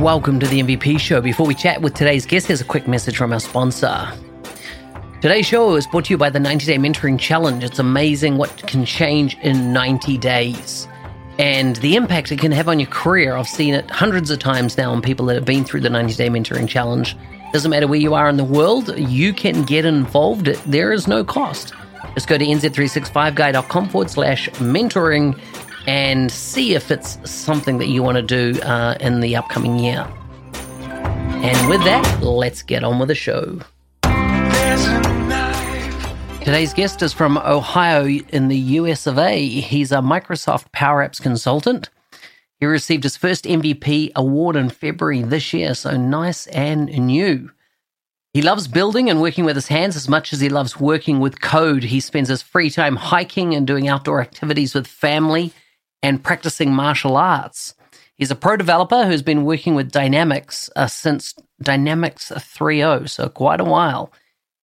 Welcome to the MVP show. Before we chat with today's guest, there's a quick message from our sponsor. Today's show is brought to you by the 90-Day Mentoring Challenge. It's amazing what can change in 90 days. And the impact it can have on your career, I've seen it hundreds of times now on people that have been through the 90-Day Mentoring Challenge. Doesn't matter where you are in the world, you can get involved. There is no cost. Just go to nz365guy.com/mentoring and see if it's something that you want to do in the upcoming year. And with that, let's get on with the show. Today's guest is from Ohio in the US of A. He's a Microsoft Power Apps consultant. He received his first MVP award in February this year, so nice and new. He loves building and working with his hands as much as he loves working with code. He spends his free time hiking and doing outdoor activities with family and practicing martial arts. He's a pro developer who's been working with Dynamics since Dynamics 3.0, so quite a while.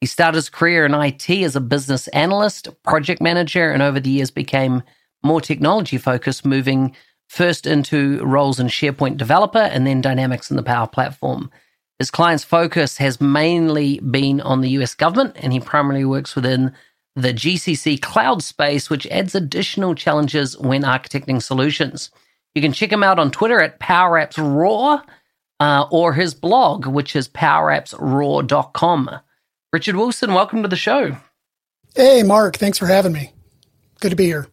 He started his career in IT as a business analyst, project manager, and over the years became more technology-focused, moving first into roles in SharePoint developer and then Dynamics in the Power Platform. His client's focus has mainly been on the US government, and he primarily works within the GCC cloud space, which adds additional challenges when architecting solutions. You can check him out on Twitter at PowerAppsRaw or his blog, which is PowerAppsRaw.com. Richard Wilson, welcome to the show. Hey, Mark. Thanks for having me. Good to be here.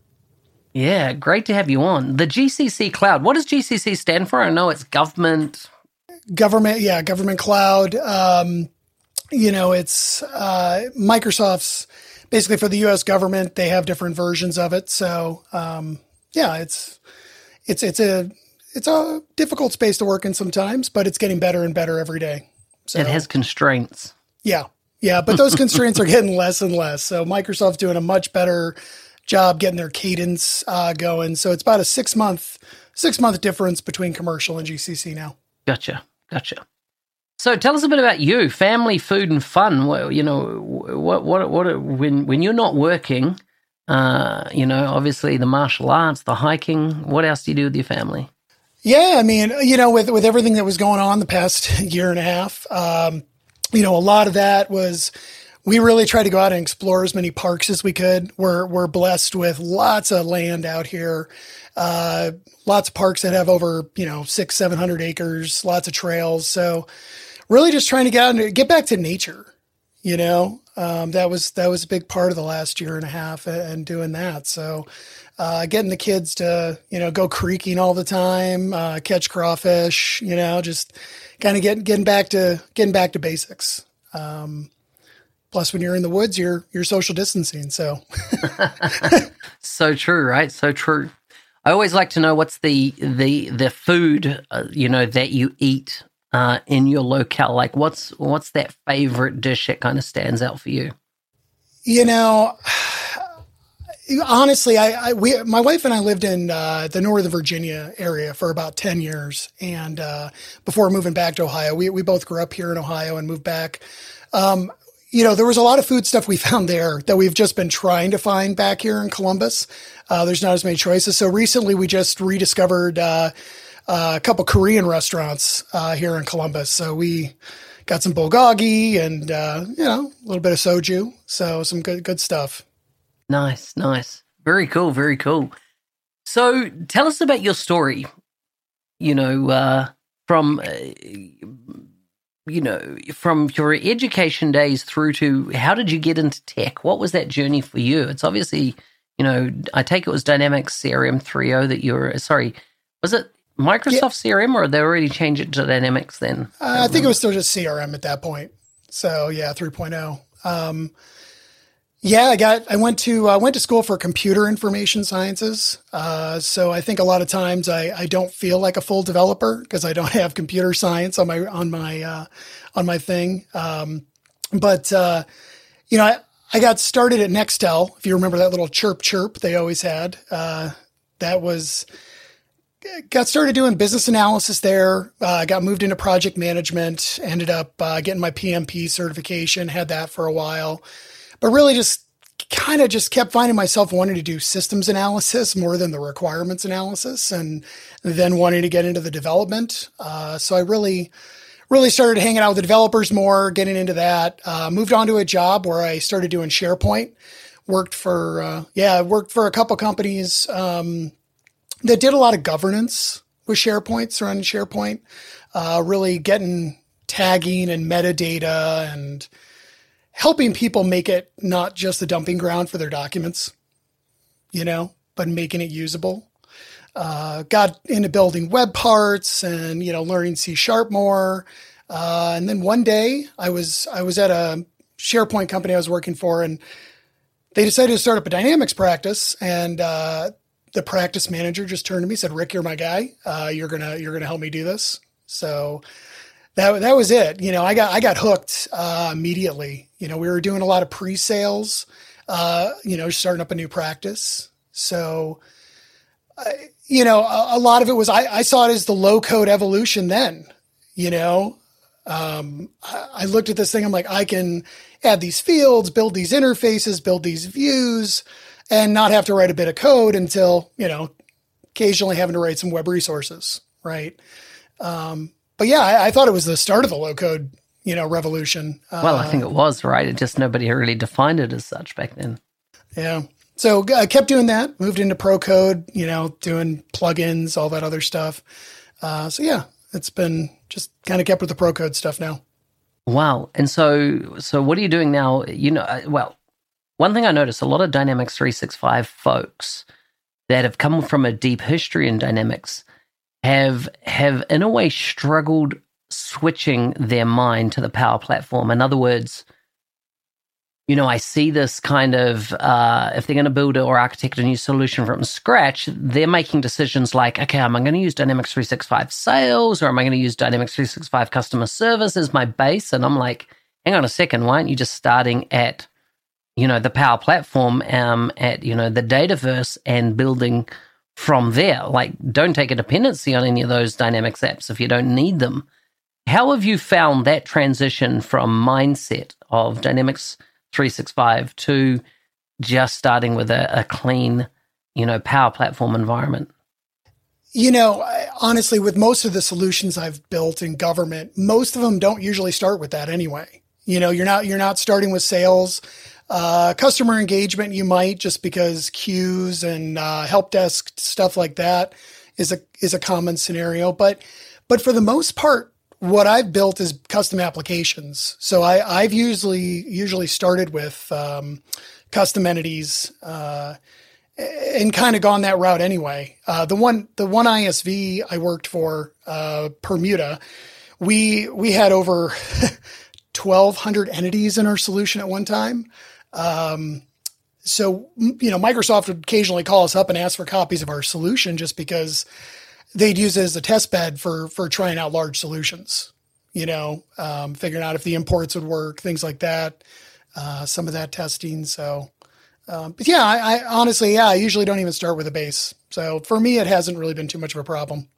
Yeah, great to have you on. The GCC Cloud. What does GCC stand for? I know it's government. Government cloud. It's Microsoft's basically for the U.S. government. They have different versions of it. So, it's a difficult space to work in sometimes, but it's getting better and better every day. So, it has constraints. Yeah, but those constraints are getting less and less. So Microsoft's doing a much better job getting their cadence going. So it's about a six-month difference between commercial and GCC now. Gotcha. So tell us a bit about you, family, food, and fun. Well, what when you're not working, obviously the martial arts, the hiking. What else do you do with your family? Yeah, I mean, with everything that was going on the past year and a half. A lot of that was we really tried to go out and explore as many parks as we could. We're blessed with lots of land out here, lots of parks that have over 600-700 acres, lots of trails. So really just trying to get out and get back to nature. That was a big part of the last year and a half and doing that. So getting the kids to go creeking all the time, catch crawfish, just kind of getting back to basics. Plus, when you're in the woods, you're social distancing. So so true, right? So true. I always like to know what's the food that you eat in your locale. Like, what's that favorite dish that kind of stands out for you? Honestly, my wife and I lived in the Northern Virginia area for about 10 years. And before moving back to Ohio, we both grew up here in Ohio and moved back. There was a lot of food stuff we found there that we've just been trying to find back here in Columbus. There's not as many choices. So recently we just rediscovered a couple Korean restaurants here in Columbus. So we got some bulgogi and, a little bit of soju. So some good stuff. Nice. Very cool. So tell us about your story, from your education days through to how did you get into tech? What was that journey for you? It's obviously, I take it was Dynamics CRM 3.0 that you were, sorry, was it Microsoft CRM or they already changed it to Dynamics then? I think it was still just CRM at that point. So yeah, 3.0. Yeah, I went to school for computer information sciences. So I think a lot of times I don't feel like a full developer because I don't have computer science on my thing. I got started at Nextel. If you remember that little chirp they always had, got started doing business analysis there, got moved into project management, ended up getting my PMP certification, had that for a while. But really just kept finding myself wanting to do systems analysis more than the requirements analysis, and then wanting to get into the development. So I really started hanging out with the developers more, getting into that, moved on to a job where I started doing SharePoint, worked for a couple companies that did a lot of governance with SharePoint, surrounding SharePoint, really getting tagging and metadata and helping people make it not just the dumping ground for their documents, but making it usable. Got into building web parts and, learning C Sharp more. And then one day I was at a SharePoint company I was working for, and they decided to start up a Dynamics practice. And the practice manager just turned to me and said, "Rick, you're my guy. You're going to help me do this." So that was it. I got hooked immediately. We were doing a lot of pre-sales, starting up a new practice. So, a lot of it was, I saw it as the low code evolution then. I looked at this thing, I'm like, I can add these fields, build these interfaces, build these views, and not have to write a bit of code until, occasionally having to write some web resources. Right. But yeah, I thought it was the start of the low-code, revolution. Well, I think it was, right? It just nobody really defined it as such back then. Yeah. So I kept doing that, moved into pro code, doing plugins, all that other stuff. So yeah, it's been just kind of kept with the pro code stuff now. Wow. And so what are you doing now? One thing I noticed, a lot of Dynamics 365 folks that have come from a deep history in Dynamics have in a way struggled switching their mind to the Power Platform. In other words, I see this kind of, if they're going to build or architect a new solution from scratch, they're making decisions like, okay, am I going to use Dynamics 365 Sales, or am I going to use Dynamics 365 Customer Service as my base? And I'm like, hang on a second, why aren't you just starting at, the Power Platform, at, the Dataverse, and building from there? Like, don't take a dependency on any of those Dynamics apps if you don't need them. How have you found that transition from mindset of Dynamics 365 to just starting with a clean, Power Platform environment? Honestly, with most of the solutions I've built in government, most of them don't usually start with that anyway. You're not starting with sales. Customer engagement, you might, just because queues and help desk stuff like that is a common scenario. But for the most part, what I've built is custom applications. So I've usually started with custom entities and kind of gone that route anyway. The one ISV I worked for, Permuda, we had over 1,200 entities in our solution at one time. Microsoft would occasionally call us up and ask for copies of our solution just because they'd use it as a test bed for trying out large solutions, figuring out if the imports would work, things like that, some of that testing. So, I usually don't even start with a base. So for me, it hasn't really been too much of a problem.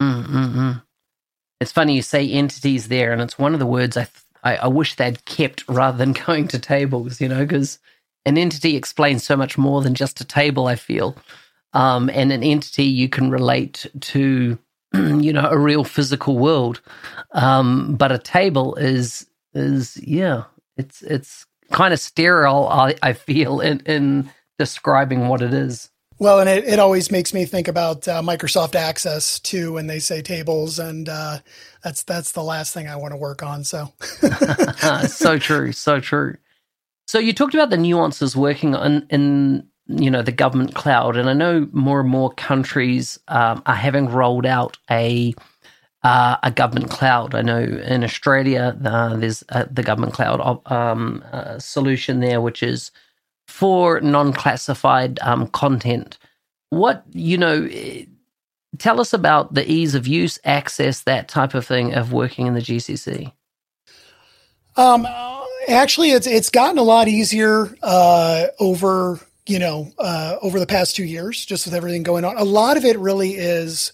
Mm-hmm. It's funny you say entities there, and it's one of the words I wish they'd kept rather than going to tables, because an entity explains so much more than just a table, I feel. And an entity you can relate to, a real physical world. But a table is it's kind of sterile, I feel, in describing what it is. Well, and it always makes me think about Microsoft Access too, when they say tables, and that's the last thing I want to work on. So, so true. So you talked about the nuances working in the government cloud, and I know more and more countries are having rolled out a government cloud. I know in Australia there's the government cloud solution there, which is for non-classified content. What, you know, tell us about the ease of use, access, that type of thing of working in the GCC. Actually, it's gotten a lot easier over the past 2 years, just with everything going on. A lot of it really is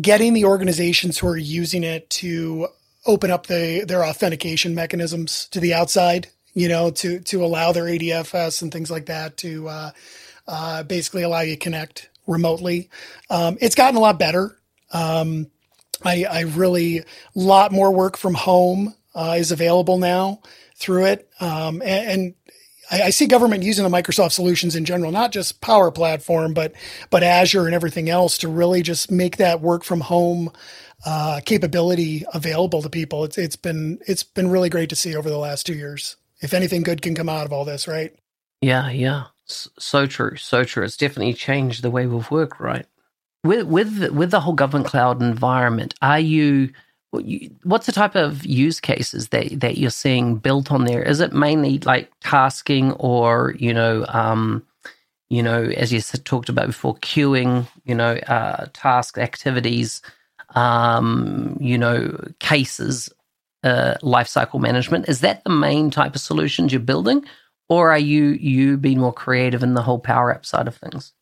getting the organizations who are using it to open up their authentication mechanisms to the outside, you know, to allow their ADFS and things like that to basically allow you to connect remotely. It's gotten a lot better. I really, a lot more work from home is available now through it. And I see government using the Microsoft solutions in general, not just Power Platform, but Azure and everything else to really just make that work from home capability available to people. It's been really great to see over the last 2 years. If anything good can come out of all this, right? Yeah. So true. It's definitely changed the way we've worked, right? With the whole government cloud environment, what's the type of use cases that you're seeing built on there? Is it mainly like tasking or, as you talked about before, queuing, task activities, cases, lifecycle management? Is that the main type of solutions you're building? Or are you being more creative in the whole Power App side of things?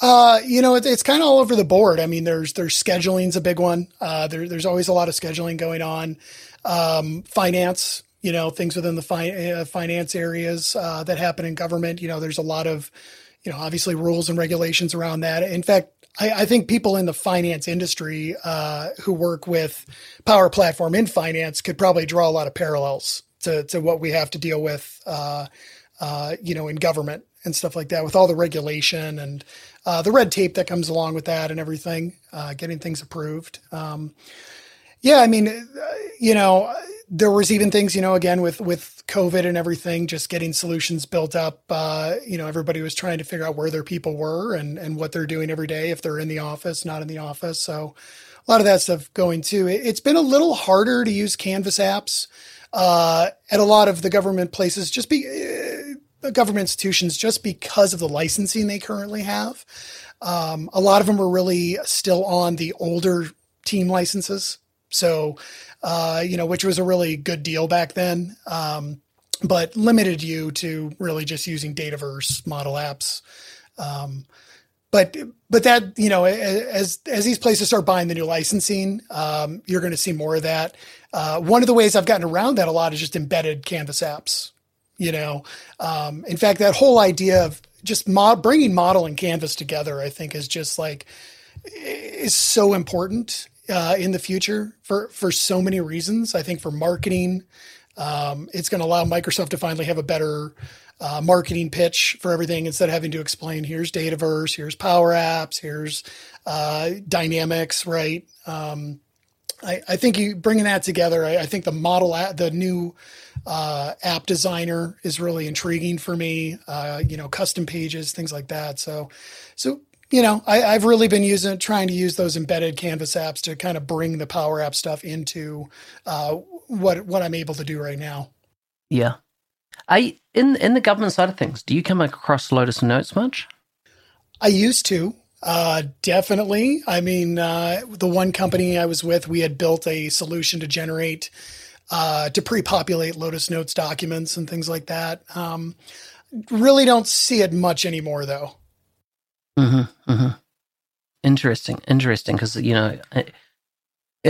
It's kind of all over the board. I mean, there's scheduling's a big one. There's always a lot of scheduling going on. Finance, things within the finance areas that happen in government. There's a lot of, obviously rules and regulations around that. In fact, I think people in the finance industry who work with Power Platform in finance could probably draw a lot of parallels to what we have to deal with, in government and stuff like that, with all the regulation and the red tape that comes along with that and everything, getting things approved. There was even things, again, with COVID and everything, just getting solutions built up. Everybody was trying to figure out where their people were and what they're doing every day, if they're in the office, not in the office. So a lot of that stuff going too. It's been a little harder to use Canvas apps at a lot of the government places, government institutions, just because of the licensing they currently have. A lot of them are really still on the older team licenses. So, which was a really good deal back then, but limited you to really just using Dataverse model apps. But that, as these places start buying the new licensing, you're going to see more of that. One of the ways I've gotten around that a lot is just embedded Canvas apps. In fact, that whole idea of just bringing model and Canvas together, I think, is just is so important in the future for so many reasons. I think for marketing, it's going to allow Microsoft to finally have a better marketing pitch for everything, instead of having to explain, here's Dataverse, here's Power Apps, here's Dynamics, right? I think bringing that together, I think the model, the new app designer is really intriguing for me, custom pages, things like that. So, I've really been trying to use those embedded Canvas apps to kind of bring the Power App stuff into what I'm able to do right now. Yeah. In the government side of things, do you come across Lotus Notes much? I used to. Definitely. I mean, the one company I was with, we had built a solution to generate, to pre-populate Lotus Notes documents and things like that. Really don't see it much anymore though. Mm-hmm. Mm-hmm. Interesting. Cause in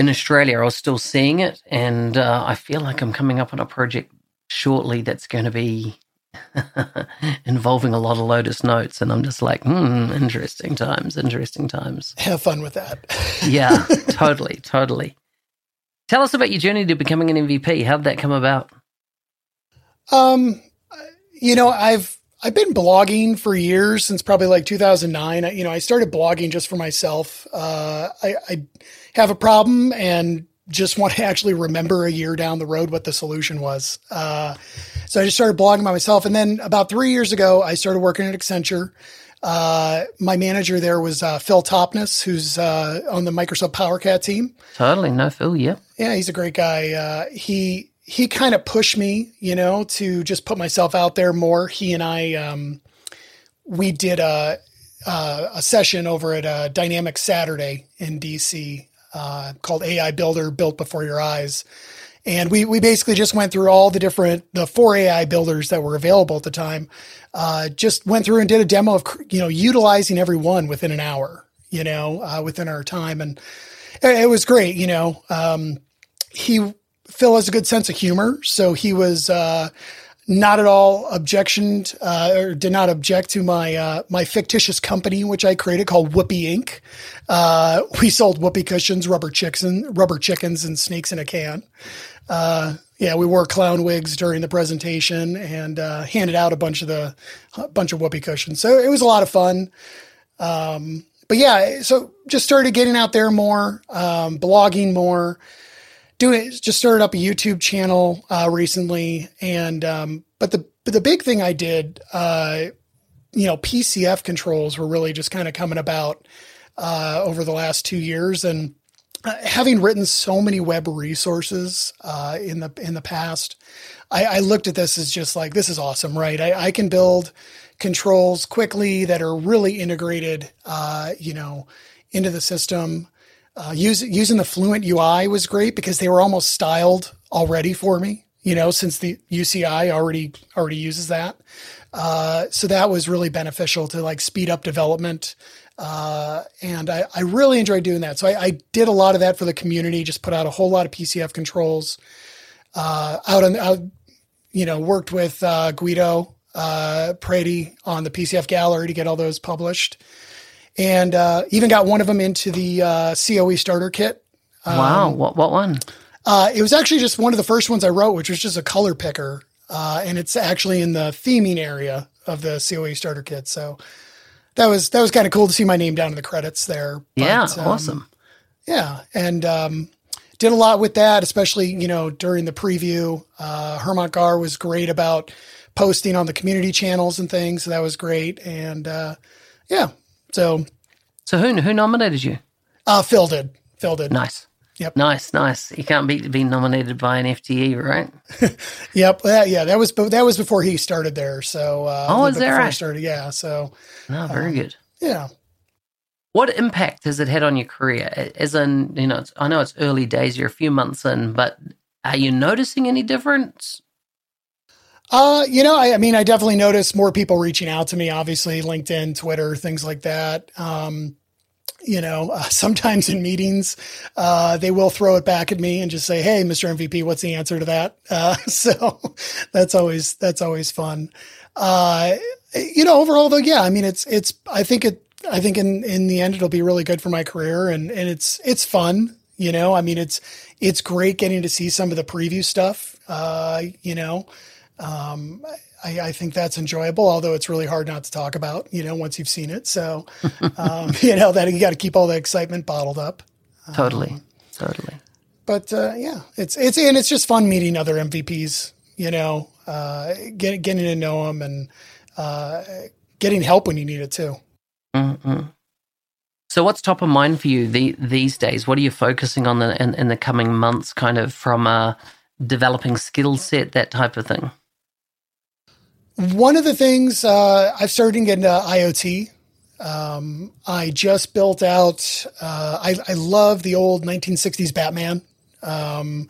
Australia, I was still seeing it, and I feel like I'm coming up on a project shortly that's going to be involving a lot of Lotus Notes, and I'm just like, interesting times. Have fun with that. Yeah, totally. Tell us about your journey to becoming an MVP. How did that come about? I've been blogging for years, since probably 2009. I started blogging just for myself. I have a problem and just want to actually remember a year down the road what the solution was. So I just started blogging by myself. And then about 3 years ago, I started working at Accenture. My manager there was Phil Topness, who's on the Microsoft Powercat team. Totally. No, Phil. Yeah. Yeah. He's a great guy. he kind of pushed me, you know, to just put myself out there more. He and I, we did a session over at Dynamic Saturday in DC called AI Builder, Built Before Your Eyes. And we basically just went through all the four AI builders that were available at the time, just went through and did a demo of, you know, utilizing every one within an hour, you know, within our time. And it was great, you know. Phil has a good sense of humor, so he was not at all objectioned or did not object to my my fictitious company, which I created called Whoopi Inc. We sold whoopee cushions, rubber chickens, and snakes in a can. Yeah, we wore clown wigs during the presentation and handed out a bunch of whoopee cushions. So it was a lot of fun. But yeah, so just started getting out there more, blogging more. Just started up a YouTube channel recently, and but the big thing I did, you know, PCF controls were really just kind of coming about over the last 2 years, and having written so many web resources in the past, I looked at this as just like, this is awesome, right? I can build controls quickly that are really integrated, you know, into the system. Using the Fluent UI was great because they were almost styled already for me, you know, since the UCI already uses that. So that was really beneficial to like speed up development. And I really enjoyed doing that. So I did a lot of that for the community, just put out a whole lot of PCF controls you know, worked with Guido Prady on the PCF gallery to get all those published. And even got one of them into the COE starter kit. Wow. What one? It was actually just one of the first ones I wrote, which was just a color picker. And it's actually in the theming area of the COE starter kit. So that was kind of cool to see my name down in the credits there. But, yeah. Awesome. Yeah. And did a lot with that, especially, you know, during the preview. Hermont Gar was great about posting on the community channels and things. So that was great. And yeah. So who nominated you? Phil did. Nice. Yep. Nice. You can't beat being nominated by an FTE, right? Yep. Yeah. That was before he started there. So is that right? Started, yeah. So no, very good. Yeah. What impact has it had on your career? As in, you know, I know it's early days. You're a few months in, but are you noticing any difference? You know, I definitely noticed more people reaching out to me, obviously LinkedIn, Twitter, things like that. You know, sometimes in meetings, they will throw it back at me and just say, "Hey, Mr. MVP, what's the answer to that?" So that's always fun. You know, overall though, yeah, I mean, I think in the end, it'll be really good for my career and it's fun. You know, I mean, it's great getting to see some of the preview stuff, you know. I think that's enjoyable, although it's really hard not to talk about, you know, once you've seen it. So, you know, that you got to keep all the excitement bottled up. Totally. But, yeah, it's just fun meeting other MVPs, you know, getting to know them and, getting help when you need it too. Mm-hmm. So what's top of mind for you these days? What are you focusing on in the coming months, kind of from, developing skill set, that type of thing? One of the things I've started to get into IoT. I just built out, I love the old 1960s Batman. And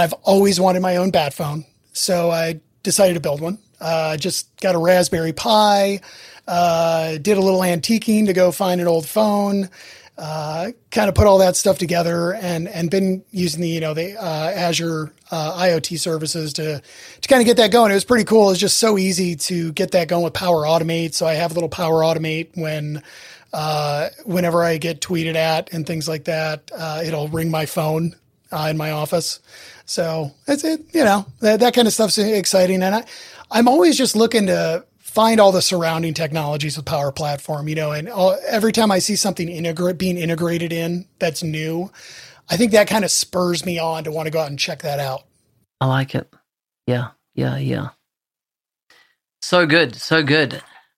I've always wanted my own bat phone. So I decided to build one. Just got a Raspberry Pi, did a little antiquing to go find an old phone. Kind of put all that stuff together and been using the Azure IoT services to kind of get that going. It was pretty cool. It's just so easy to get that going with Power Automate. So I have a little Power Automate whenever I get tweeted at and things like that, it'll ring my phone in my office. So that's it. You know, that kind of stuff's exciting. And I'm always just looking to find all the surrounding technologies with Power Platform, you know, and every time I see something being integrated in that's new, I think that kind of spurs me on to want to go out and check that out. I like it. Yeah. So good.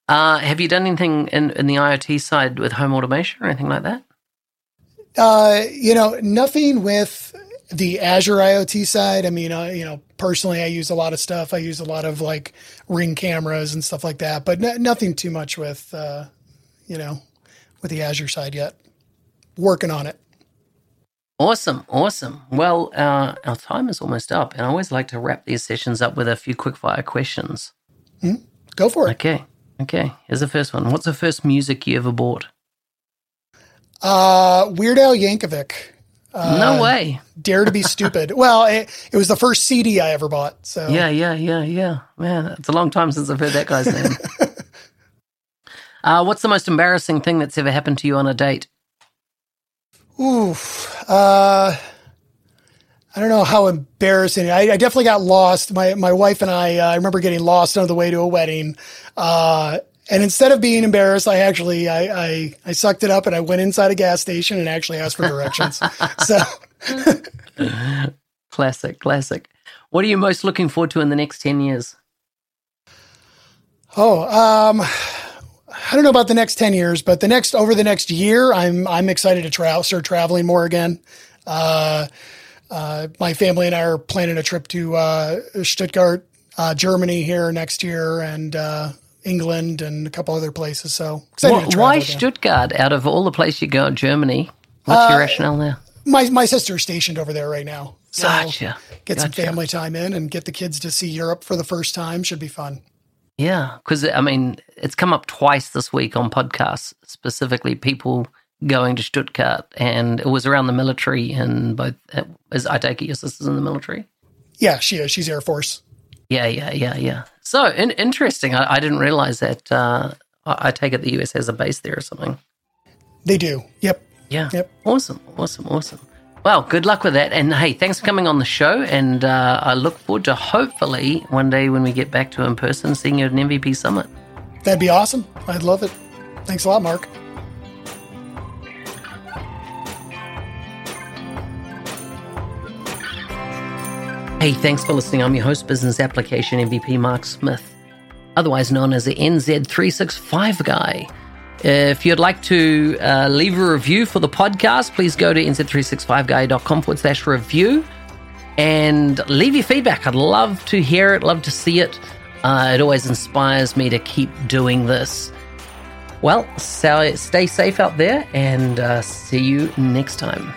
Have you done anything in the IoT side with home automation or anything like that? You know, nothing with the Azure IoT side. I mean, you know, personally, I use a lot of stuff. I use a lot of like Ring cameras and stuff like that, but nothing too much with, with the Azure side yet. Working on it. Awesome. Well, our time is almost up, and I always like to wrap these sessions up with a few quick-fire questions. Mm-hmm. Go for it. Okay. Here's the first one. What's the first music you ever bought? Weird Al Yankovic. No way. Dare to Be Stupid. Well, it was the first CD I ever bought. So yeah. Man, it's a long time since I've heard that guy's name. What's the most embarrassing thing that's ever happened to you on a date? Oof. I don't know how embarrassing. I definitely got lost. My wife and I remember getting lost on the way to a wedding. And instead of being embarrassed, I sucked it up and I went inside a gas station and actually asked for directions. So, classic. What are you most looking forward to in the next 10 years? Oh, I don't know about the next 10 years, but over the next year, I'm excited to start traveling more again. My family and I are planning a trip to Stuttgart, Germany here next year, and England and a couple other places. So excited to travel. Why again. Stuttgart? Out of all the places you go in Germany, what's your rationale there? My sister's stationed over there right now. So get some family time in and get the kids to see Europe for the first time. Should be fun. Yeah, because, it's come up twice this week on podcasts, specifically people going to Stuttgart, and it was around the military and both, as I take it, your sister's in the military? Yeah, she is. She's Air Force. Yeah. So, interesting. I didn't realize that. I take it the US has a base there or something. They do. Yep. Yeah. Yep. Awesome. Well, good luck with that. And hey, thanks for coming on the show. And I look forward to hopefully one day when we get back to in person, seeing you at an MVP Summit. That'd be awesome. I'd love it. Thanks a lot, Mark. Hey, thanks for listening. I'm your host, Business Application MVP Mark Smith, otherwise known as the NZ365 guy. If you'd like to leave a review for the podcast, please go to nz365guy.com/review and leave your feedback. I'd love to hear it, love to see it. It always inspires me to keep doing this. Well, so stay safe out there and see you next time.